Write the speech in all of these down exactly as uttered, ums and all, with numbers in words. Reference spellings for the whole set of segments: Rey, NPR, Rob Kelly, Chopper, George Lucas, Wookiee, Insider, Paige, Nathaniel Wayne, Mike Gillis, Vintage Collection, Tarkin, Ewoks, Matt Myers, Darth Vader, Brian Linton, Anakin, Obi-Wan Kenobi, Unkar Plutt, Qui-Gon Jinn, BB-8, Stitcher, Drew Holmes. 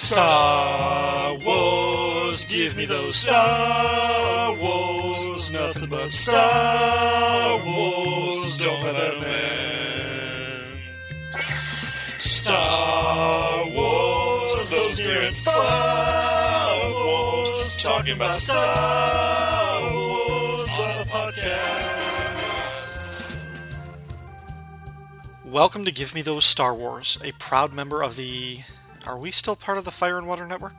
Star Wars, give me those Star Wars, nothing but Star Wars, don't buy that man. Star Wars, those near and far wars, talking about Star Wars on the podcast. Welcome to Give Me Those Star Wars, a proud member of the... Are we still part of the Fire and Water Network?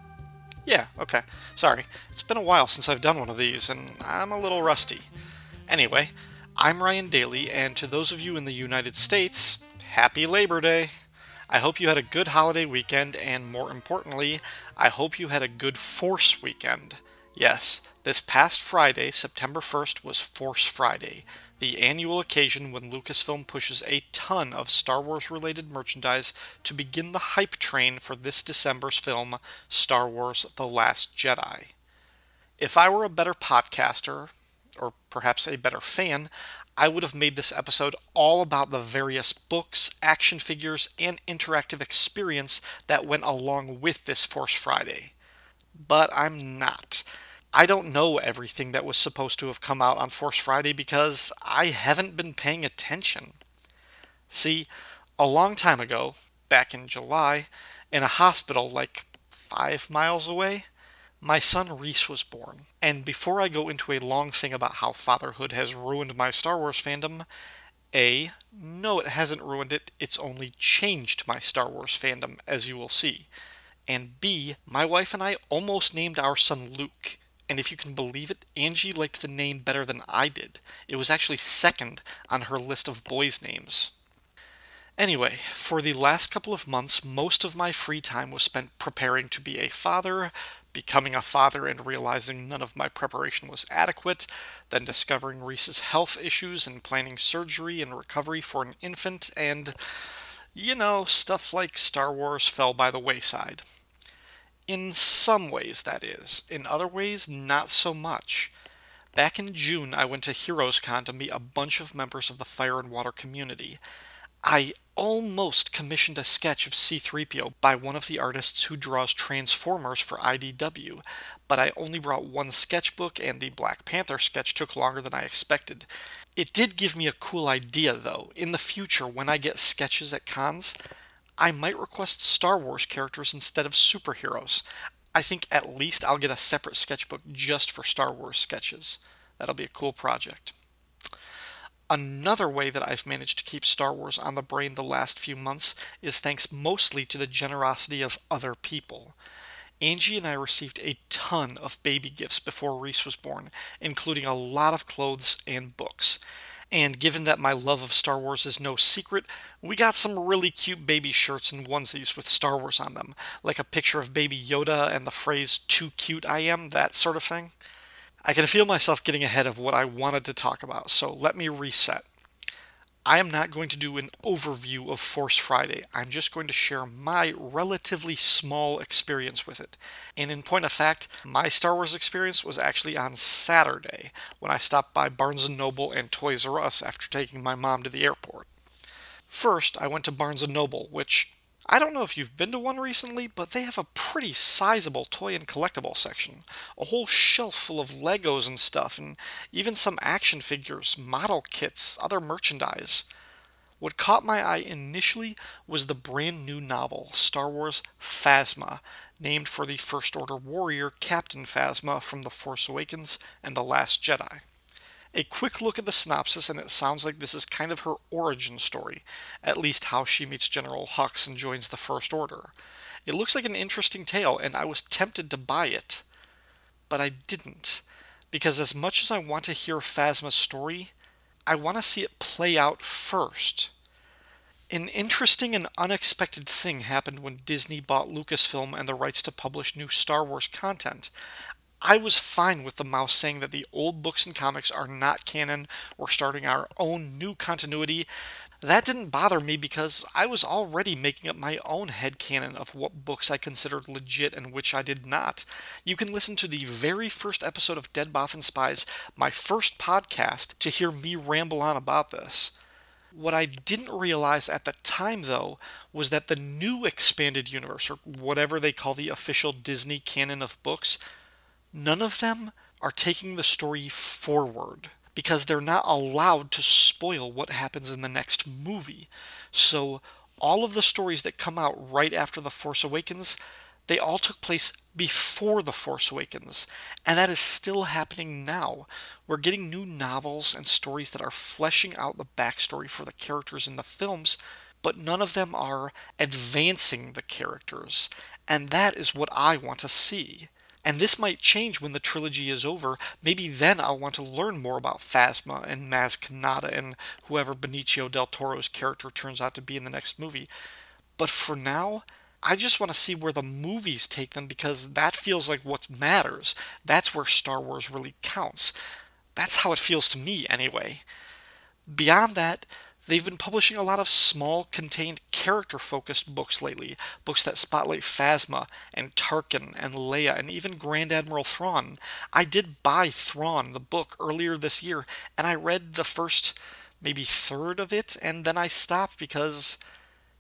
Yeah, okay. Sorry. It's been a while since I've done one of these, and I'm a little rusty. Anyway, I'm Ryan Daly, and to those of you in the United States, happy Labor Day! I hope you had a good holiday weekend, and more importantly, I hope you had a good Force weekend. Yes, this past Friday, September first, was Force Friday, the annual occasion when Lucasfilm pushes a ton of Star Wars-related merchandise to begin the hype train for this December's film, Star Wars: The Last Jedi. If I were a better podcaster, or perhaps a better fan, I would have made this episode all about the various books, action figures, and interactive experience that went along with this Force Friday. But I'm not. I don't know everything that was supposed to have come out on Force Friday because I haven't been paying attention. See, a long time ago, back in July, in a hospital like five miles away, my son Reese was born. And before I go into a long thing about how fatherhood has ruined my Star Wars fandom, A, no, it hasn't ruined it, it's only changed my Star Wars fandom, as you will see. And B, my wife and I almost named our son Luke. And if you can believe it, Angie liked the name better than I did. It was actually second on her list of boys' names. Anyway, for the last couple of months, most of my free time was spent preparing to be a father, becoming a father and realizing none of my preparation was adequate, then discovering Reese's health issues and planning surgery and recovery for an infant, and, you know, stuff like Star Wars fell by the wayside. In some ways, that is. In other ways, not so much. Back in June, I went to HeroesCon to meet a bunch of members of the Fire and Water community. I almost commissioned a sketch of C three P O by one of the artists who draws Transformers for I D W, but I only brought one sketchbook, and the Black Panther sketch took longer than I expected. It did give me a cool idea, though. In the future, when I get sketches at cons, I might request Star Wars characters instead of superheroes. I think at least I'll get a separate sketchbook just for Star Wars sketches. That'll be a cool project. Another way that I've managed to keep Star Wars on the brain the last few months is thanks mostly to the generosity of other people. Angie and I received a ton of baby gifts before Reese was born, including a lot of clothes and books. And given that my love of Star Wars is no secret, we got some really cute baby shirts and onesies with Star Wars on them, like a picture of Baby Yoda and the phrase, "too cute I am," that sort of thing. I can feel myself getting ahead of what I wanted to talk about, so let me reset. I am not going to do an overview of Force Friday. I'm just going to share my relatively small experience with it. And in point of fact, my Star Wars experience was actually on Saturday, when I stopped by Barnes and Noble and Toys R Us after taking my mom to the airport. First, I went to Barnes and Noble, which, I don't know if you've been to one recently, but they have a pretty sizable toy and collectible section. A whole shelf full of Legos and stuff, and even some action figures, model kits, other merchandise. What caught my eye initially was the brand new novel, Star Wars Phasma, named for the First Order warrior Captain Phasma from The Force Awakens and The Last Jedi. A quick look at the synopsis, and it sounds like this is kind of her origin story, at least how she meets General Hux and joins the First Order. It looks like an interesting tale, and I was tempted to buy it. But I didn't, because as much as I want to hear Phasma's story, I want to see it play out first. An interesting and unexpected thing happened when Disney bought Lucasfilm and the rights to publish new Star Wars content. I was fine with the mouse saying that the old books and comics are not canon, we're starting our own new continuity. That didn't bother me because I was already making up my own headcanon of what books I considered legit and which I did not. You can listen to the very first episode of Dead Boffin Spies, my first podcast, to hear me ramble on about this. What I didn't realize at the time, though, was that the new expanded universe, or whatever they call the official Disney canon of books, none of them are taking the story forward, because they're not allowed to spoil what happens in the next movie. So all of the stories that come out right after The Force Awakens, they all took place before The Force Awakens, and that is still happening now. We're getting new novels and stories that are fleshing out the backstory for the characters in the films, but none of them are advancing the characters, and that is what I want to see. And this might change when the trilogy is over. Maybe then I'll want to learn more about Phasma and Maz Kanata and whoever Benicio Del Toro's character turns out to be in the next movie. But for now, I just want to see where the movies take them, because that feels like what matters. That's where Star Wars really counts. That's how it feels to me, anyway. Beyond that, they've been publishing a lot of small, contained, character-focused books lately. Books that spotlight Phasma and Tarkin and Leia and even Grand Admiral Thrawn. I did buy Thrawn, the book, earlier this year, and I read the first, maybe third of it, and then I stopped because,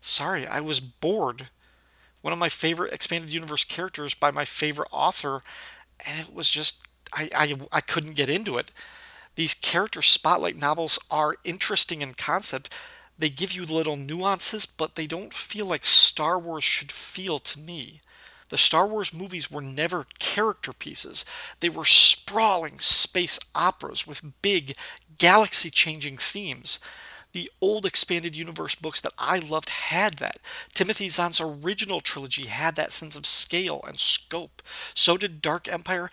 sorry, I was bored. One of my favorite Expanded Universe characters by my favorite author, and it was just, I, I, I couldn't get into it. These character spotlight novels are interesting in concept. They give you little nuances, but they don't feel like Star Wars should feel to me. The Star Wars movies were never character pieces. They were sprawling space operas with big, galaxy-changing themes. The old Expanded Universe books that I loved had that. Timothy Zahn's original trilogy had that sense of scale and scope. So did Dark Empire.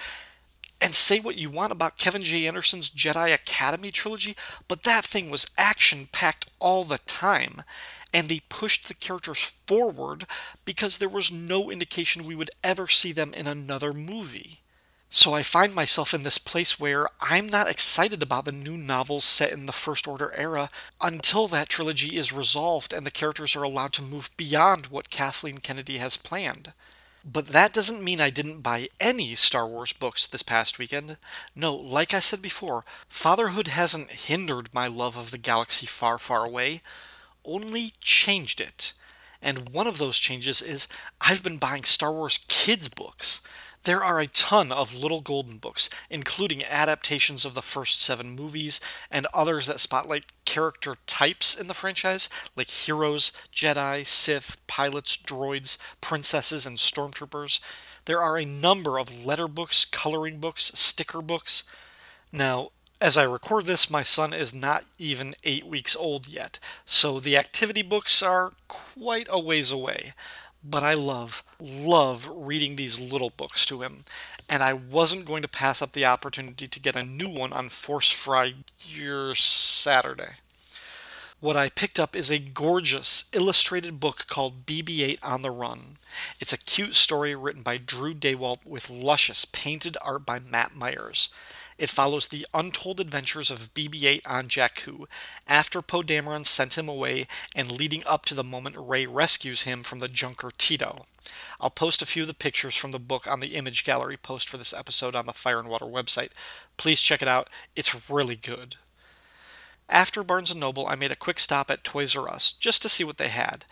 And say what you want about Kevin J. Anderson's Jedi Academy trilogy, but that thing was action-packed all the time. And they pushed the characters forward because there was no indication we would ever see them in another movie. So I find myself in this place where I'm not excited about the new novels set in the First Order era until that trilogy is resolved and the characters are allowed to move beyond what Kathleen Kennedy has planned. But that doesn't mean I didn't buy any Star Wars books this past weekend. No, like I said before, fatherhood hasn't hindered my love of the galaxy far, far away, only changed it. And one of those changes is I've been buying Star Wars kids books. There are a ton of Little Golden books, including adaptations of the first seven movies and others that spotlight character types in the franchise, like heroes, Jedi, Sith, pilots, droids, princesses, and stormtroopers. There are a number of letter books, coloring books, sticker books. Now, as I record this, my son is not even eight weeks old yet, so the activity books are quite a ways away. But I love, love reading these little books to him. And I wasn't going to pass up the opportunity to get a new one on Force Friday your Saturday. What I picked up is a gorgeous illustrated book called B B eight on the Run. It's a cute story written by Drew Daywalt with luscious painted art by Matt Myers. It follows the untold adventures of B B eight on Jakku, after Poe Dameron sent him away and leading up to the moment Rey rescues him from the junker Tito. I'll post a few of the pictures from the book on the image gallery post for this episode on the Fire and Water website. Please check it out. It's really good. After Barnes and Noble, I made a quick stop at Toys R Us just to see what they had,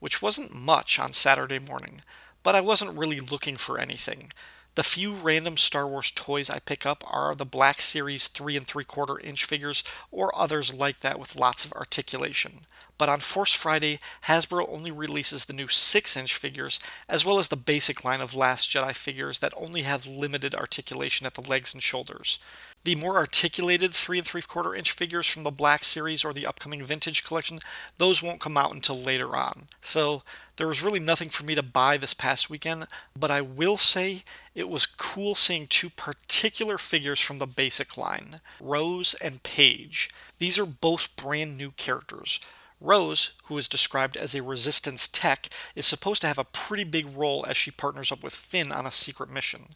which wasn't much on Saturday morning, but I wasn't really looking for anything. The few random Star Wars toys I pick up are the Black Series three and three quarter inch figures or others like that with lots of articulation. But on Force Friday, Hasbro only releases the new six inch figures, as well as the basic line of Last Jedi figures that only have limited articulation at the legs and shoulders. The more articulated three and three quarter inch figures from the Black Series or the upcoming Vintage Collection, those won't come out until later on. So there was really nothing for me to buy this past weekend, but I will say it was cool seeing two particular figures from the basic line, Rose and Paige. These are both brand new characters. Rose, who is described as a resistance tech, is supposed to have a pretty big role as she partners up with Finn on a secret mission.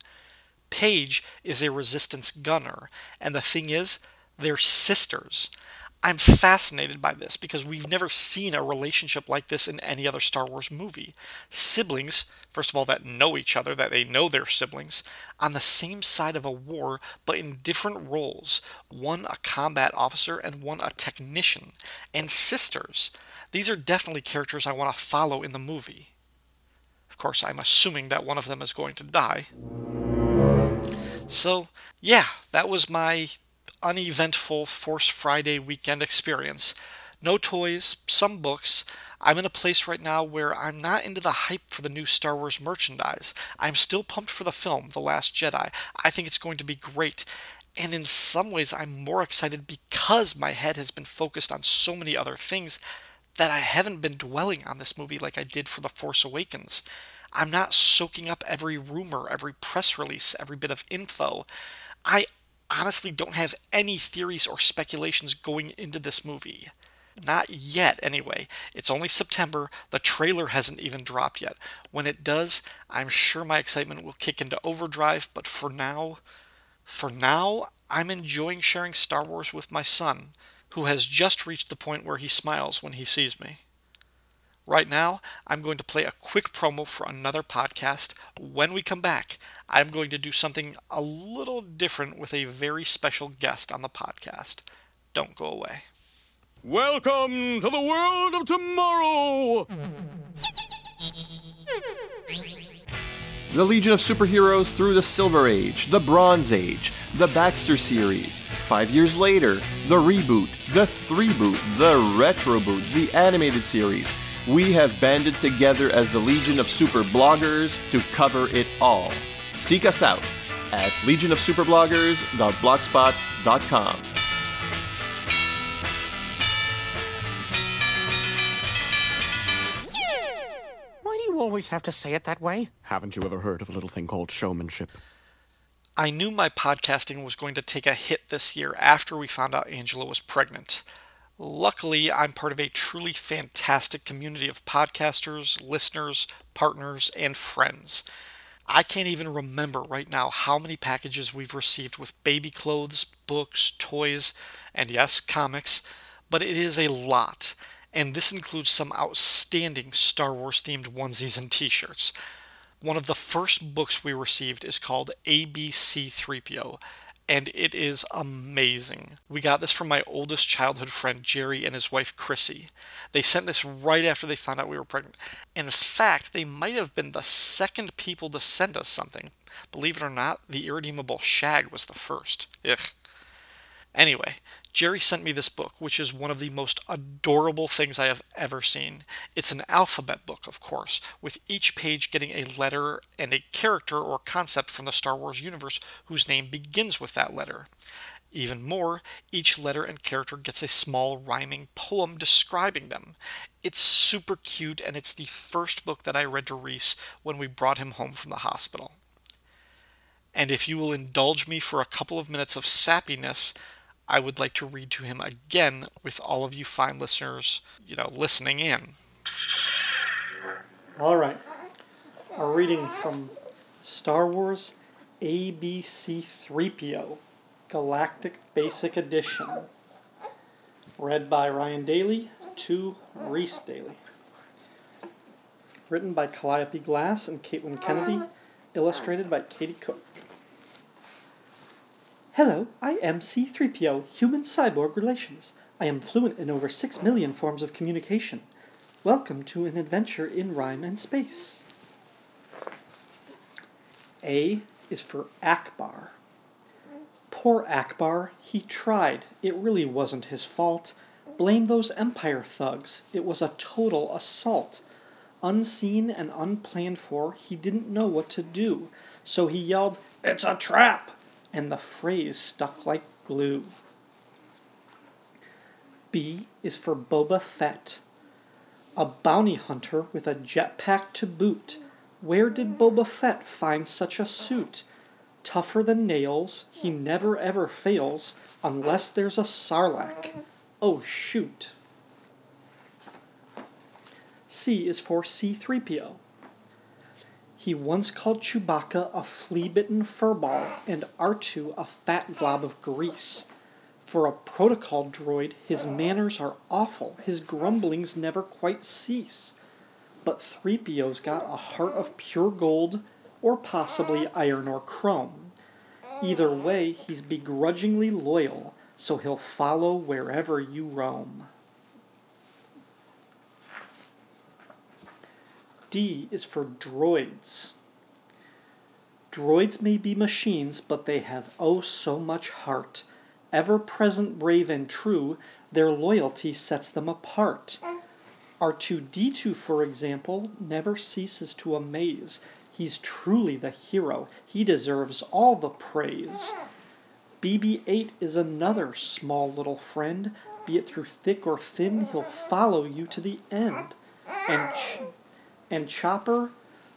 Paige is a resistance gunner, and the thing is, they're sisters. I'm fascinated by this because we've never seen a relationship like this in any other Star Wars movie. Siblings, first of all, that know each other, that they know their siblings, on the same side of a war, but in different roles. One a combat officer and one a technician. And sisters. These are definitely characters I want to follow in the movie. Of course, I'm assuming that one of them is going to die. So, yeah, that was my uneventful Force Friday weekend experience. No toys, some books. I'm in a place right now where I'm not into the hype for the new Star Wars merchandise. I'm still pumped for the film, The Last Jedi. I think it's going to be great. And in some ways, I'm more excited because my head has been focused on so many other things that I haven't been dwelling on this movie like I did for The Force Awakens. I'm not soaking up every rumor, every press release, every bit of info. I honestly don't have any theories or speculations going into this movie. Not yet, anyway. It's only September. The trailer hasn't even dropped yet. When it does, I'm sure my excitement will kick into overdrive, but for now, for now, I'm enjoying sharing Star Wars with my son, who has just reached the point where he smiles when he sees me. Right now, I'm going to play a quick promo for another podcast. When we come back, I'm going to do something a little different with a very special guest on the podcast. Don't go away. Welcome to the world of tomorrow! The Legion of Superheroes through the Silver Age, the Bronze Age, the Baxter series, five years later, the reboot, the three-boot, the retroboot, the animated series. We have banded together as the Legion of Super Bloggers to cover it all. Seek us out at legion of super bloggers dot blogspot dot com. Why do you always have to say it that way? Haven't you ever heard of a little thing called showmanship? I knew my podcasting was going to take a hit this year after we found out Angela was pregnant. Luckily, I'm part of a truly fantastic community of podcasters, listeners, partners, and friends. I can't even remember right now how many packages we've received with baby clothes, books, toys, and yes, comics, but it is a lot, and this includes some outstanding Star Wars-themed onesies and t-shirts. One of the first books we received is called A B C three P O, and it is amazing. We got this from my oldest childhood friend, Jerry, and his wife, Chrissy. They sent this right after they found out we were pregnant. In fact, they might have been the second people to send us something. Believe it or not, the Irredeemable Shag was the first. Ugh. Anyway, Jerry sent me this book, which is one of the most adorable things I have ever seen. It's an alphabet book, of course, with each page getting a letter and a character or concept from the Star Wars universe whose name begins with that letter. Even more, each letter and character gets a small rhyming poem describing them. It's super cute, and it's the first book that I read to Reese when we brought him home from the hospital. And if you will indulge me for a couple of minutes of sappiness, I would like to read to him again with all of you fine listeners, you know, listening in. All right. A reading from Star Wars A B C three P O, Galactic Basic Edition. Read by Ryan Daly to Reese Daly. Written by Calliope Glass and Caitlin Kennedy. Illustrated by Katie Cook. Hello, I am C three P O, Human Cyborg Relations. I am fluent in over six million forms of communication. Welcome to an adventure in rhyme and space. A is for Ackbar. Poor Ackbar, he tried. It really wasn't his fault. Blame those Empire thugs. It was a total assault. Unseen and unplanned for, he didn't know what to do. So he yelled, "It's a trap!" And the phrase stuck like glue. B is for Boba Fett. A bounty hunter with a jetpack to boot. Where did Boba Fett find such a suit? Tougher than nails, he never ever fails, unless there's a Sarlacc. Oh shoot. C is for C three P O. He once called Chewbacca a flea-bitten furball and R two a fat glob of grease. For a protocol droid, his manners are awful. His grumblings never quite cease. But three P O's got a heart of pure gold, or possibly iron or chrome. Either way, he's begrudgingly loyal, so he'll follow wherever you roam. D is for droids. Droids may be machines, but they have oh so much heart. Ever present, brave, and true, their loyalty sets them apart. R two D two, for example, never ceases to amaze. He's truly the hero. He deserves all the praise. B B eight is another small little friend. Be it through thick or thin, he'll follow you to the end. And ch- and Chopper?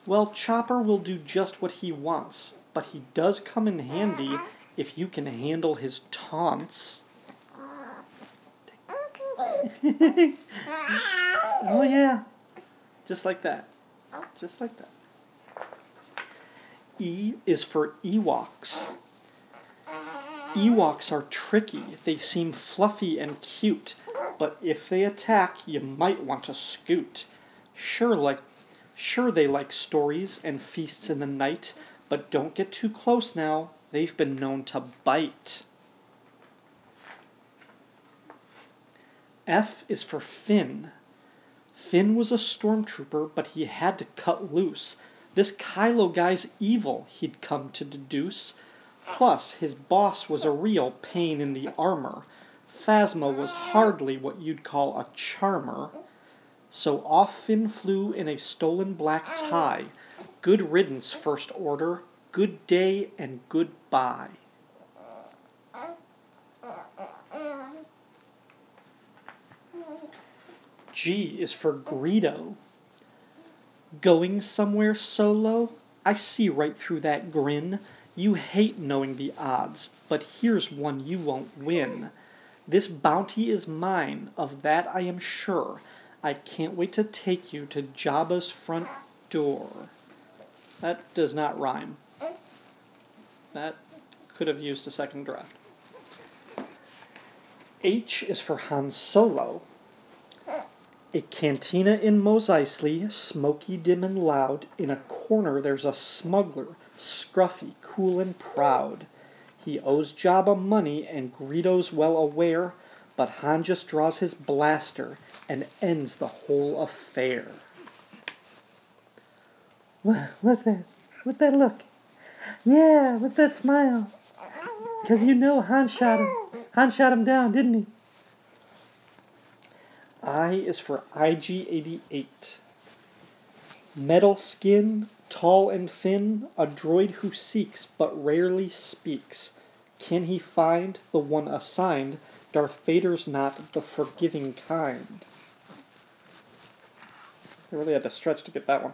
Well, Chopper will do just what he wants, but he does come in handy if you can handle his taunts. Oh yeah, just like that, just like that. E is for Ewoks. Ewoks are tricky. They seem fluffy and cute, but if they attack, you might want to scoot. Sure, like, sure they like stories and feasts in the night, but don't get too close now. They've been known to bite. F is for Finn. Finn was a stormtrooper, but he had to cut loose. This Kylo guy's evil, he'd come to deduce. Plus, his boss was a real pain in the armor. Phasma was hardly what you'd call a charmer. So off Finn flew in a stolen black tie. Good riddance, First Order. Good day and goodbye. G is for Greedo. Going somewhere solo? I see right through that grin. You hate knowing the odds, but here's one you won't win. This bounty is mine, of that I am sure. I can't wait to take you to Jabba's front door. That does not rhyme. That could have used a second draft. H is for Han Solo. A cantina in Mos Eisley, smoky, dim, and loud. In a corner there's a smuggler, scruffy, cool, and proud. He owes Jabba money, and Greedo's well aware, but Han just draws his blaster and ends the whole affair. What, what's that? What's that look? Yeah, with that smile. Because you know Han shot him. Han shot him down, didn't he? I is for I G eighty-eight. Metal skin, tall and thin, a droid who seeks but rarely speaks. Can he find the one assigned? Darth Vader's not the forgiving kind. I really had to stretch to get that one.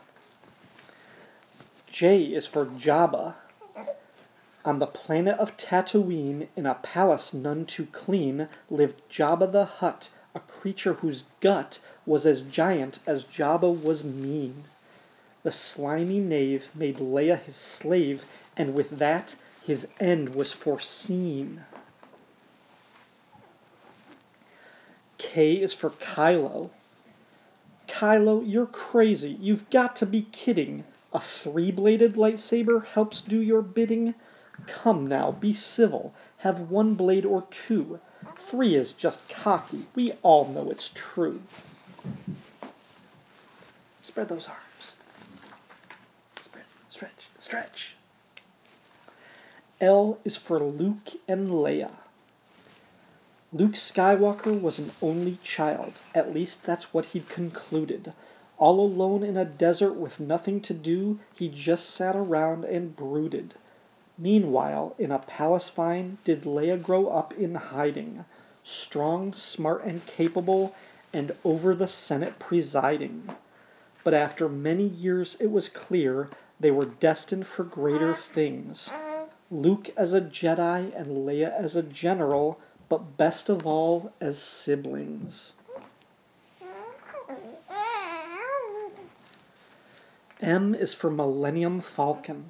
J is for Jabba. On the planet of Tatooine, in a palace none too clean, lived Jabba the Hutt, a creature whose gut was as giant as Jabba was mean. The slimy knave made Leia his slave, and with that, his end was foreseen. K is for Kylo. Kylo, you're crazy. You've got to be kidding. A three-bladed lightsaber helps do your bidding? Come now, be civil. Have one blade or two. Three is just cocky. We all know it's true. Spread those arms. Spread, stretch, stretch. L is for Luke and Leia. Luke Skywalker was an only child. At least that's what he'd concluded. All alone in a desert with nothing to do, he just sat around and brooded. Meanwhile, in a palace fine, did Leia grow up in hiding, strong, smart, and capable, and over the Senate presiding. But after many years, it was clear they were destined for greater things. Luke as a Jedi and Leia as a general, but best of all, as siblings. M is for Millennium Falcon.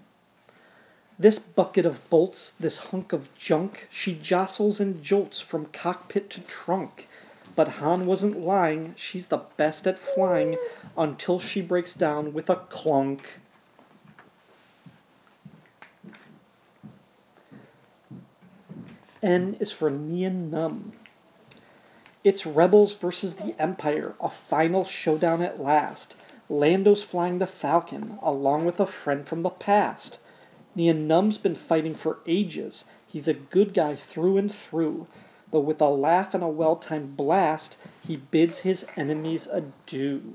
This bucket of bolts, this hunk of junk, she jostles and jolts from cockpit to trunk. But Han wasn't lying, she's the best at flying, until she breaks down with a clunk. N is for Nien Num. It's Rebels versus the Empire, a final showdown at last. Lando's flying the Falcon, along with a friend from the past. Nien Num's been fighting for ages. He's a good guy through and through. Though with a laugh and a well-timed blast, he bids his enemies adieu.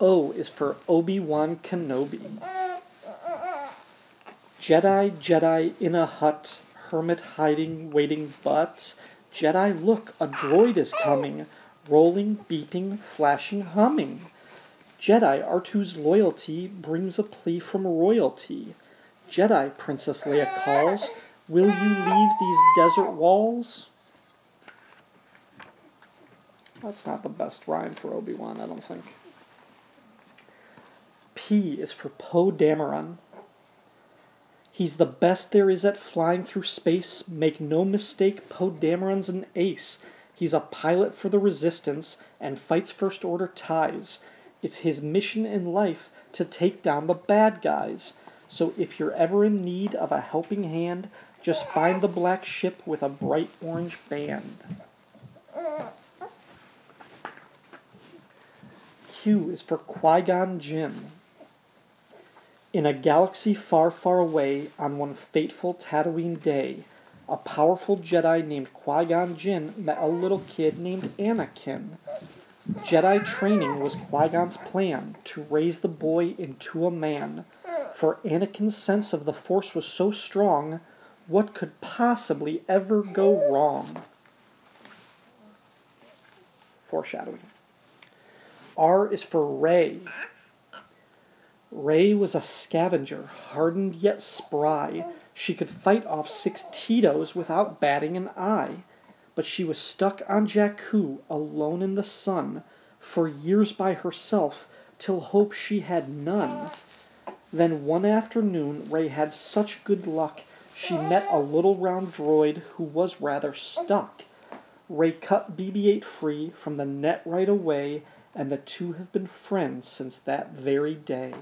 O is for Obi-Wan Kenobi. Jedi, Jedi, in a hut, hermit hiding, waiting, but Jedi, look, a droid is coming, rolling, beeping, flashing, humming. Jedi, R two's loyalty brings a plea from royalty. Jedi, Princess Leia calls, will you leave these desert walls? That's not the best rhyme for Obi-Wan, I don't think. P is for Poe Dameron. He's the best there is at flying through space. Make no mistake, Poe Dameron's an ace. He's a pilot for the Resistance and fights First Order ties. It's his mission in life to take down the bad guys. So if you're ever in need of a helping hand, just find the black ship with a bright orange band. Q is for Qui-Gon Jinn. In a galaxy far, far away, on one fateful Tatooine day, a powerful Jedi named Qui-Gon Jinn met a little kid named Anakin. Jedi training was Qui-Gon's plan to raise the boy into a man. For Anakin's sense of the Force was so strong, what could possibly ever go wrong? Foreshadowing. R is for Rey. Rey was a scavenger, hardened yet spry. She could fight off six Tito's without batting an eye. But she was stuck on Jakku, alone in the sun, for years by herself, till hope she had none. Then one afternoon, Rey had such good luck, she met a little round droid who was rather stuck. Rey cut B B eight free from the net right away, and the two have been friends since that very day.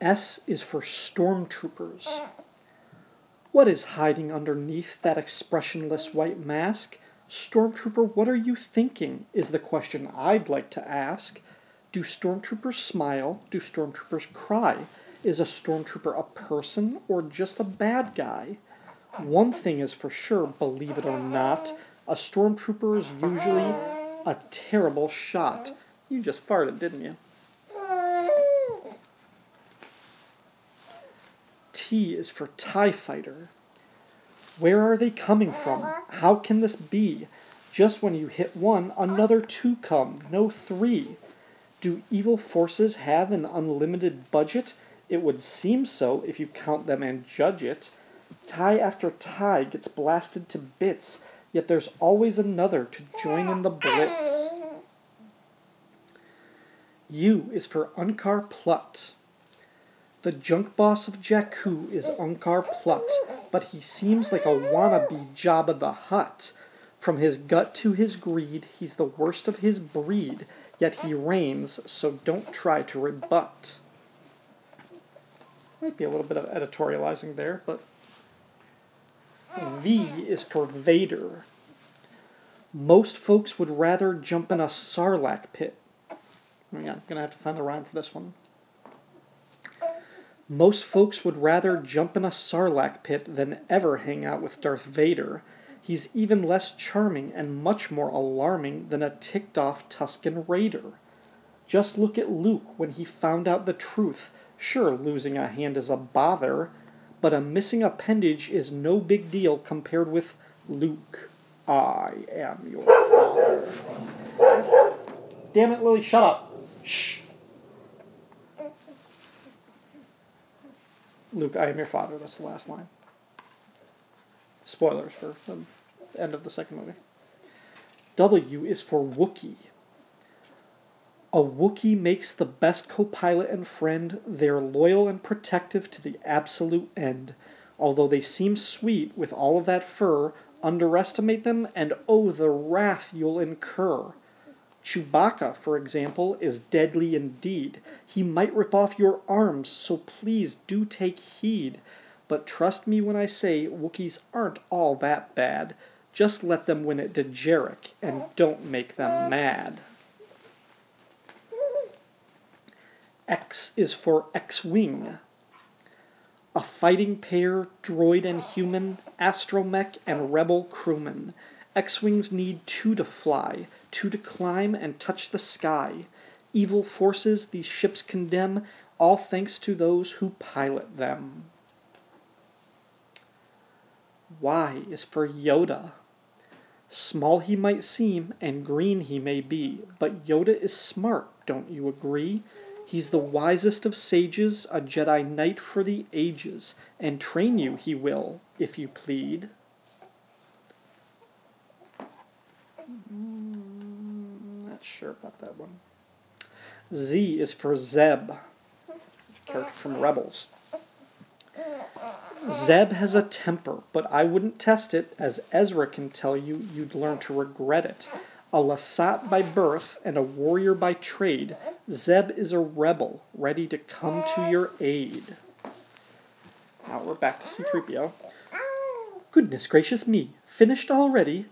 S is for Stormtroopers. What is hiding underneath that expressionless white mask? Stormtrooper, what are you thinking? Is the question I'd like to ask. Do stormtroopers smile? Do stormtroopers cry? Is a stormtrooper a person or just a bad guy? One thing is for sure, believe it or not, a stormtrooper is usually a terrible shot. You just farted, didn't you? T is for TIE Fighter. Where are they coming from? How can this be? Just when you hit one, another two come, no three. Do evil forces have an unlimited budget? It would seem so if you count them and judge it. TIE after TIE gets blasted to bits, yet there's always another to join in the blitz. U is for Unkar Plutt. The junk boss of Jakku is Unkar Plutt, but he seems like a wannabe Jabba the Hutt. From his gut to his greed, he's the worst of his breed, yet he reigns, so don't try to rebut. Might be a little bit of editorializing there, but... V is for Vader. Most folks would rather jump in a Sarlacc pit. Hang on, I'm going to have to find the rhyme for this one. Most folks would rather jump in a Sarlacc pit than ever hang out with Darth Vader. He's even less charming and much more alarming than a ticked-off Tusken Raider. Just look at Luke when he found out the truth. Sure, losing a hand is a bother, but a missing appendage is no big deal compared with Luke. I am your father. Damn it, Lily, shut up. Shh. Luke, I am your father. That's the last line. Spoilers for the end of the second movie. W is for Wookiee. A Wookiee makes the best co-pilot and friend. They're loyal and protective to the absolute end. Although they seem sweet with all of that fur, underestimate them, and oh, the wrath you'll incur. Chewbacca, for example, is deadly indeed. He might rip off your arms, so please do take heed. But trust me when I say Wookiees aren't all that bad. Just let them win at Dejeric, and don't make them mad. X is for X-Wing. A fighting pair, droid and human, astromech and rebel crewman. X-Wings need two to fly, two to climb and touch the sky. Evil forces these ships condemn, all thanks to those who pilot them. Y is for Yoda. Small he might seem, and green he may be, but Yoda is smart, don't you agree? He's the wisest of sages, a Jedi Knight for the ages, and train you he will, if you plead. Mm, not sure about that one. Z is for Zeb. It's a character from Rebels. Zeb has a temper, but I wouldn't test it, as Ezra can tell you, you'd learn to regret it. A Lasat by birth and a warrior by trade, Zeb is a rebel, ready to come to your aid. Now we're back to C three P O. Goodness gracious me, finished already?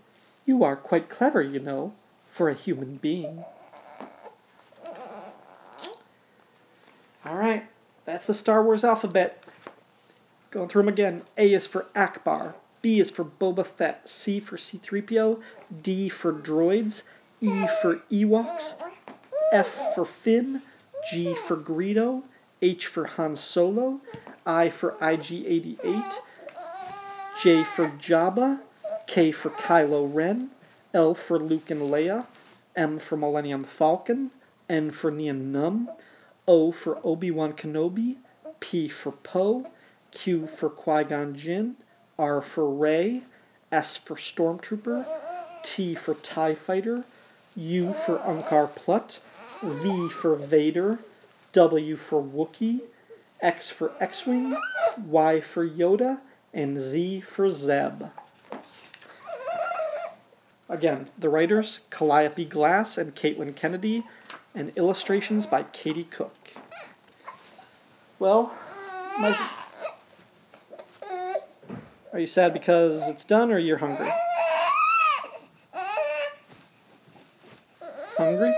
You are quite clever, you know, for a human being. Alright, that's the Star Wars alphabet. Going through them again. A is for Ackbar. B is for Boba Fett, C for C three P O, D for droids, E for Ewoks, F for Finn, G for Greedo, H for Han Solo, I for I G eighty-eight, J for Jabba, K for Kylo Ren, L for Luke and Leia, M for Millennium Falcon, N for Neon Num, O for Obi-Wan Kenobi, P for Poe, Q for Qui-Gon Jinn, R for Rey, S for Stormtrooper, T for TIE Fighter, U for Unkar Plutt, V for Vader, W for Wookiee, X for X-Wing, Y for Yoda, and Z for Zeb. Again, the writers, Calliope Glass and Caitlin Kennedy, and illustrations by Katie Cook. Well, my... Are you sad because it's done, or you're hungry? Hungry?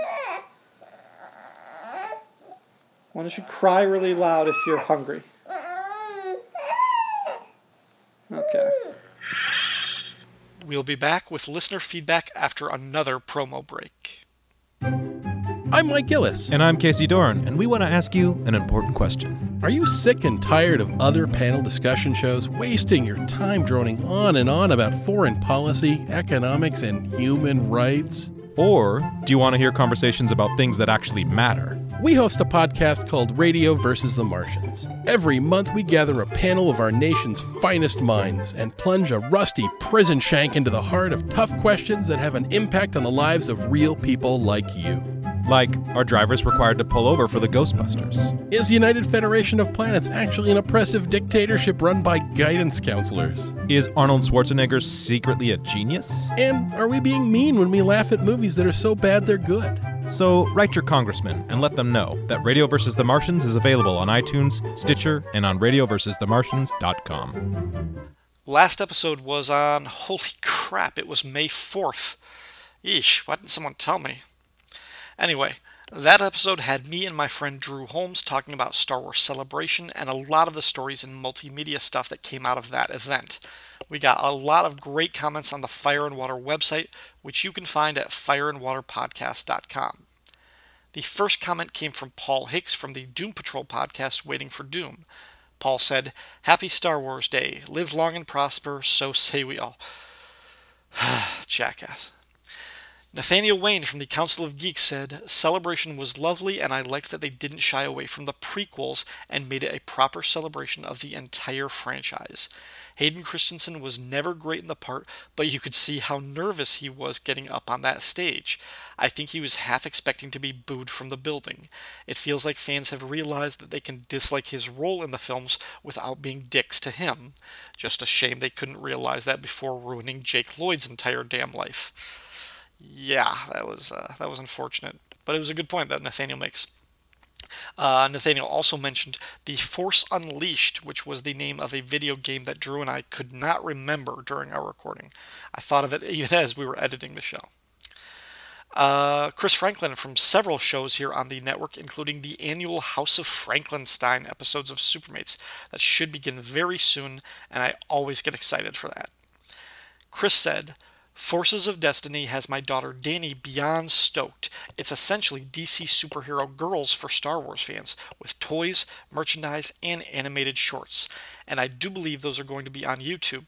Why don't you cry really loud if you're hungry? Okay. We'll be back with listener feedback after another promo break. I'm Mike Gillis. And I'm Casey Dorn, and we want to ask you an important question. Are you sick and tired of other panel discussion shows wasting your time droning on and on about foreign policy, economics, and human rights? Or do you want to hear conversations about things that actually matter? We host a podcast called Radio versus the Martians. Every month we gather a panel of our nation's finest minds and plunge a rusty prison shank into the heart of tough questions that have an impact on the lives of real people like you. Like, are drivers required to pull over for the Ghostbusters? Is the United Federation of Planets actually an oppressive dictatorship run by guidance counselors? Is Arnold Schwarzenegger secretly a genius? And are we being mean when we laugh at movies that are so bad they're good? So write your congressman and let them know that Radio versus the Martians is available on iTunes, Stitcher, and on radio versus the martians dot com. Last episode was on, holy crap, it was May fourth. Eesh, why didn't someone tell me? Anyway, that episode had me and my friend Drew Holmes talking about Star Wars Celebration and a lot of the stories and multimedia stuff that came out of that event. We got a lot of great comments on the Fire and Water website, which you can find at fire and water podcast dot com. The first comment came from Paul Hicks from the Doom Patrol podcast, Waiting for Doom. Paul said, "Happy Star Wars Day. Live long and prosper, so say we all." Jackass. Nathaniel Wayne from the Council of Geeks said, Celebration was lovely, and I liked that they didn't shy away from the prequels and made it a proper celebration of the entire franchise. Hayden Christensen was never great in the part, but you could see how nervous he was getting up on that stage. I think he was half expecting to be booed from the building. It feels like fans have realized that they can dislike his role in the films without being dicks to him. Just a shame they couldn't realize that before ruining Jake Lloyd's entire damn life. Yeah, that was uh, that was unfortunate, but it was a good point that Nathaniel makes. Uh, Nathaniel also mentioned The Force Unleashed, which was the name of a video game that Drew and I could not remember during our recording. I thought of it even as we were editing the show. Uh, Chris Franklin from several shows here on the network, including the annual House of Frankenstein episodes of Supermates that should begin very soon, and I always get excited for that. Chris said, Forces of Destiny has my daughter Dani beyond stoked. It's essentially D C superhero girls for Star Wars fans, with toys, merchandise, and animated shorts. And I do believe those are going to be on YouTube.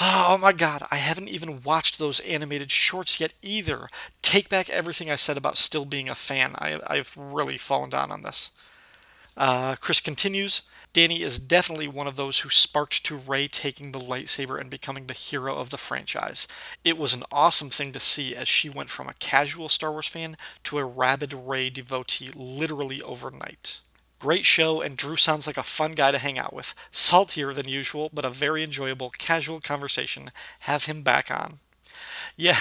Oh my god, I haven't even watched those animated shorts yet either. Take back everything I said about still being a fan. I, I've really fallen down on this. Uh, Chris continues, Dani is definitely one of those who sparked to Rey taking the lightsaber and becoming the hero of the franchise. It was an awesome thing to see as she went from a casual Star Wars fan to a rabid Rey devotee literally overnight. Great show, and Drew sounds like a fun guy to hang out with. Saltier than usual, but a very enjoyable casual conversation. Have him back on. Yeah,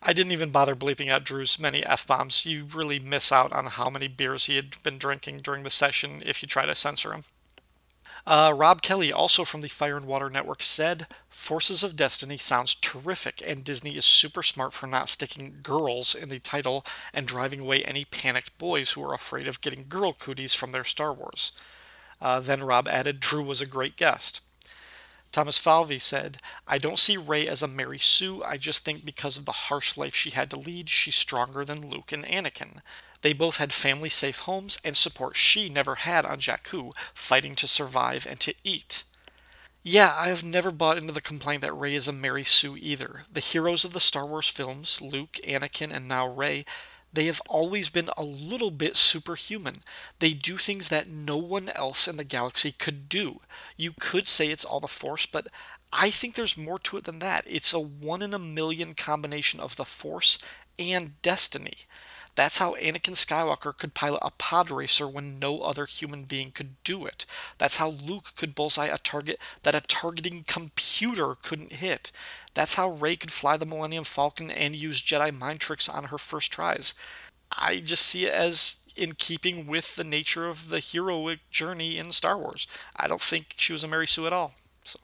I didn't even bother bleeping out Drew's many F-bombs. You really miss out on how many beers he had been drinking during the session if you try to censor him. Uh, Rob Kelly, also from the Fire and Water Network, said, Forces of Destiny sounds terrific, and Disney is super smart for not sticking girls in the title and driving away any panicked boys who are afraid of getting girl cooties from their Star Wars. Uh, then Rob added, Drew was a great guest. Thomas Falvey said, I don't see Rey as a Mary Sue, I just think because of the harsh life she had to lead, she's stronger than Luke and Anakin. They both had family-safe homes and support she never had on Jakku, fighting to survive and to eat. Yeah, I have never bought into the complaint that Rey is a Mary Sue either. The heroes of the Star Wars films, Luke, Anakin, and now Rey, they have always been a little bit superhuman. They do things that no one else in the galaxy could do. You could say it's all the Force, but I think there's more to it than that. It's a one in a million combination of the Force and destiny. That's how Anakin Skywalker could pilot a pod racer when no other human being could do it. That's how Luke could bullseye a target that a targeting computer couldn't hit. That's how Rey could fly the Millennium Falcon and use Jedi mind tricks on her first tries. I just see it as in keeping with the nature of the heroic journey in Star Wars. I don't think she was a Mary Sue at all. So.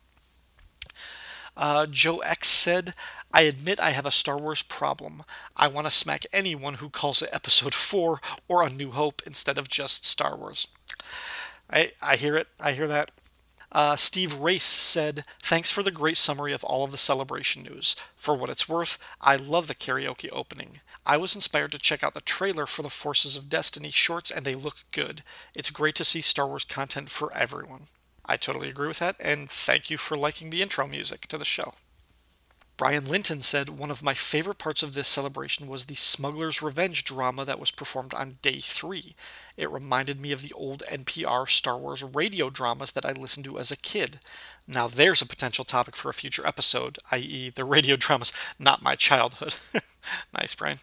Uh, Joe X said, I admit I have a Star Wars problem. I want to smack anyone who calls it Episode four or A New Hope instead of just Star Wars. I I hear it. I hear that. Uh, Steve Race said, Thanks for the great summary of all of the celebration news. For what it's worth, I love the karaoke opening. I was inspired to check out the trailer for the Forces of Destiny shorts, and they look good. It's great to see Star Wars content for everyone. I totally agree with that, and thank you for liking the intro music to the show. Brian Linton said, One of my favorite parts of this celebration was the Smuggler's Revenge drama that was performed on day three. It reminded me of the old N P R Star Wars radio dramas that I listened to as a kid. Now there's a potential topic for a future episode, that is the radio dramas, not my childhood. Nice, Brian.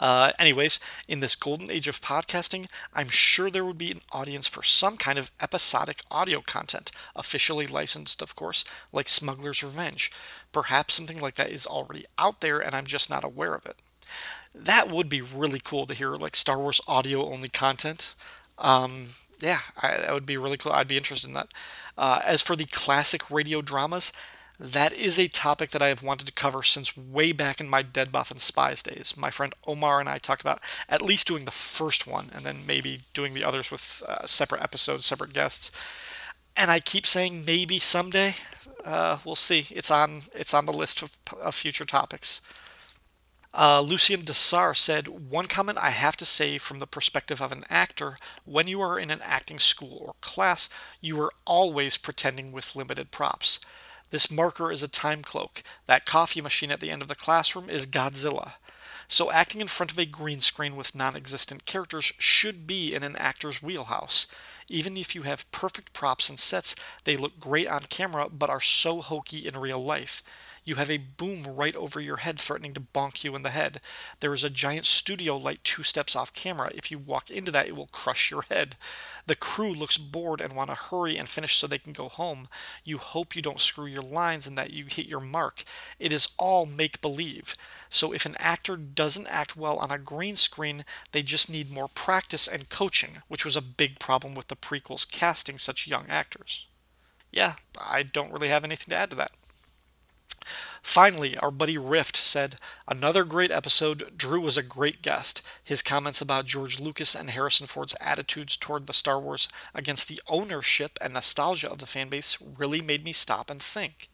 Uh, anyways, in this golden age of podcasting, I'm sure there would be an audience for some kind of episodic audio content, officially licensed, of course, like Smuggler's Revenge. Perhaps something like that is already out there and I'm just not aware of it. That would be really cool to hear, like Star Wars audio-only content. Um, yeah, I, that would be really cool. I'd be interested in that. Uh, as for the classic radio dramas, that is a topic that I have wanted to cover since way back in my Dead Boffin Spies days. My friend Omar and I talked about at least doing the first one and then maybe doing the others with uh, separate episodes, separate guests. And I keep saying maybe someday. Uh, we'll see. It's on it's on the list of, of future topics. Uh, Lucien Dessar said, One comment I have to say from the perspective of an actor, when you are in an acting school or class, you are always pretending with limited props. This marker is a time cloak. That coffee machine at the end of the classroom is Godzilla. So acting in front of a green screen with non-existent characters should be in an actor's wheelhouse. Even if you have perfect props and sets, they look great on camera but are so hokey in real life. You have a boom right over your head threatening to bonk you in the head. There is a giant studio light two steps off camera. If you walk into that, it will crush your head. The crew looks bored and want to hurry and finish so they can go home. You hope you don't screw your lines and that you hit your mark. It is all make-believe. So if an actor doesn't act well on a green screen, they just need more practice and coaching, which was a big problem with the prequels casting such young actors. Yeah, I don't really have anything to add to that. Finally, our buddy Rift said, another great episode. Drew was a great guest. His comments about George Lucas and Harrison Ford's attitudes toward the Star Wars against the ownership and nostalgia of the fanbase really made me stop and think.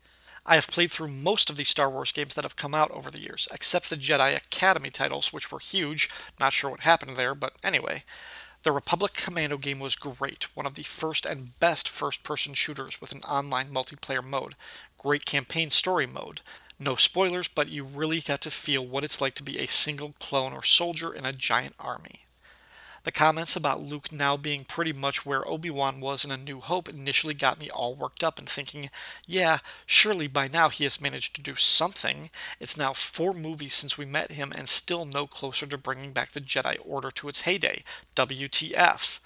I have played through most of the Star Wars games that have come out over the years, except the Jedi Academy titles, which were huge. Not sure what happened there, but anyway. The Republic Commando game was great, one of the first and best first-person shooters with an online multiplayer mode. Great campaign story mode. No spoilers, but you really got to feel what it's like to be a single clone or soldier in a giant army. The comments about Luke now being pretty much where Obi-Wan was in A New Hope initially got me all worked up and thinking, yeah, surely by now he has managed to do something. It's now four movies since we met him and still no closer to bringing back the Jedi Order to its heyday. W T F.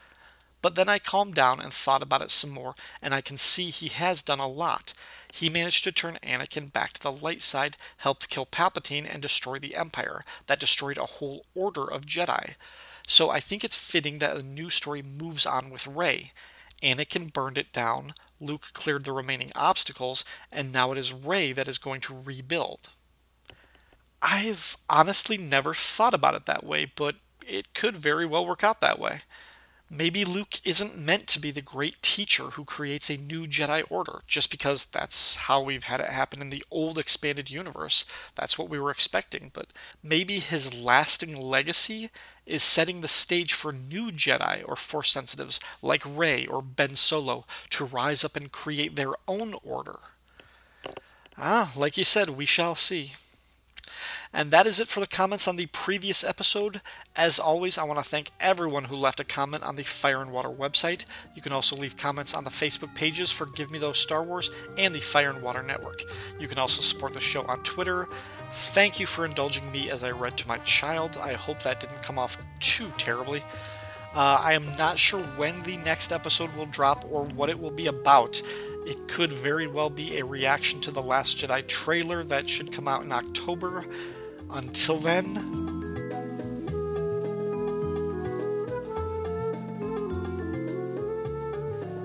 But then I calmed down and thought about it some more, and I can see he has done a lot. He managed to turn Anakin back to the light side, helped kill Palpatine, and destroy the Empire. That destroyed a whole order of Jedi. So I think it's fitting that a new story moves on with Rey. Anakin burned it down, Luke cleared the remaining obstacles, and now it is Rey that is going to rebuild. I've honestly never thought about it that way, but it could very well work out that way. Maybe Luke isn't meant to be the great teacher who creates a new Jedi Order, just because that's how we've had it happen in the old expanded universe. That's what we were expecting, but maybe his lasting legacy is setting the stage for new Jedi or Force-sensitives like Rey or Ben Solo to rise up and create their own order. Ah, like you said, we shall see. And that is it for the comments on the previous episode. As always, I want to thank everyone who left a comment on the Fire and Water website. You can also leave comments on the Facebook pages for Give Me Those Star Wars and the Fire and Water Network. You can also support the show on Twitter. Thank you for indulging me as I read to my child. I hope that didn't come off too terribly. Uh, I am not sure when the next episode will drop or what it will be about. It could very well be a reaction to The Last Jedi trailer that should come out in October. Until then...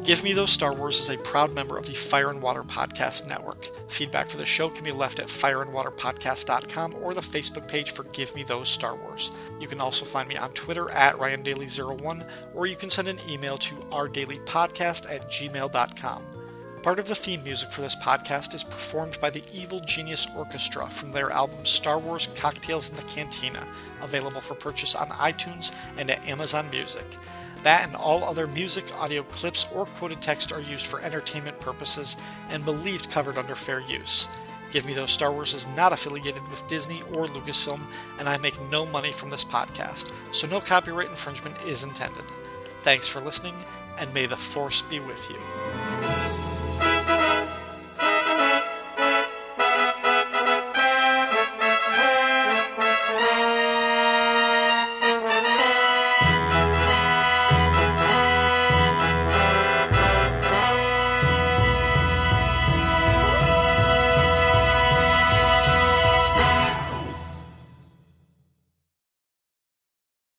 Give Me Those Star Wars is a proud member of the Fire and Water Podcast Network. Feedback for the show can be left at fire and water podcast dot com or the Facebook page for Give Me Those Star Wars. You can also find me on Twitter at Ryan Daly zero one, or you can send an email to r daily podcast at gmail dot com. Part of the theme music for this podcast is performed by the Evil Genius Orchestra from their album Star Wars Cocktails in the Cantina, available for purchase on iTunes and at Amazon Music. That and all other music, audio clips, or quoted text are used for entertainment purposes and believed covered under fair use. Give Me Those Star Wars is not affiliated with Disney or Lucasfilm, and I make no money from this podcast, so no copyright infringement is intended. Thanks for listening, and may the Force be with you.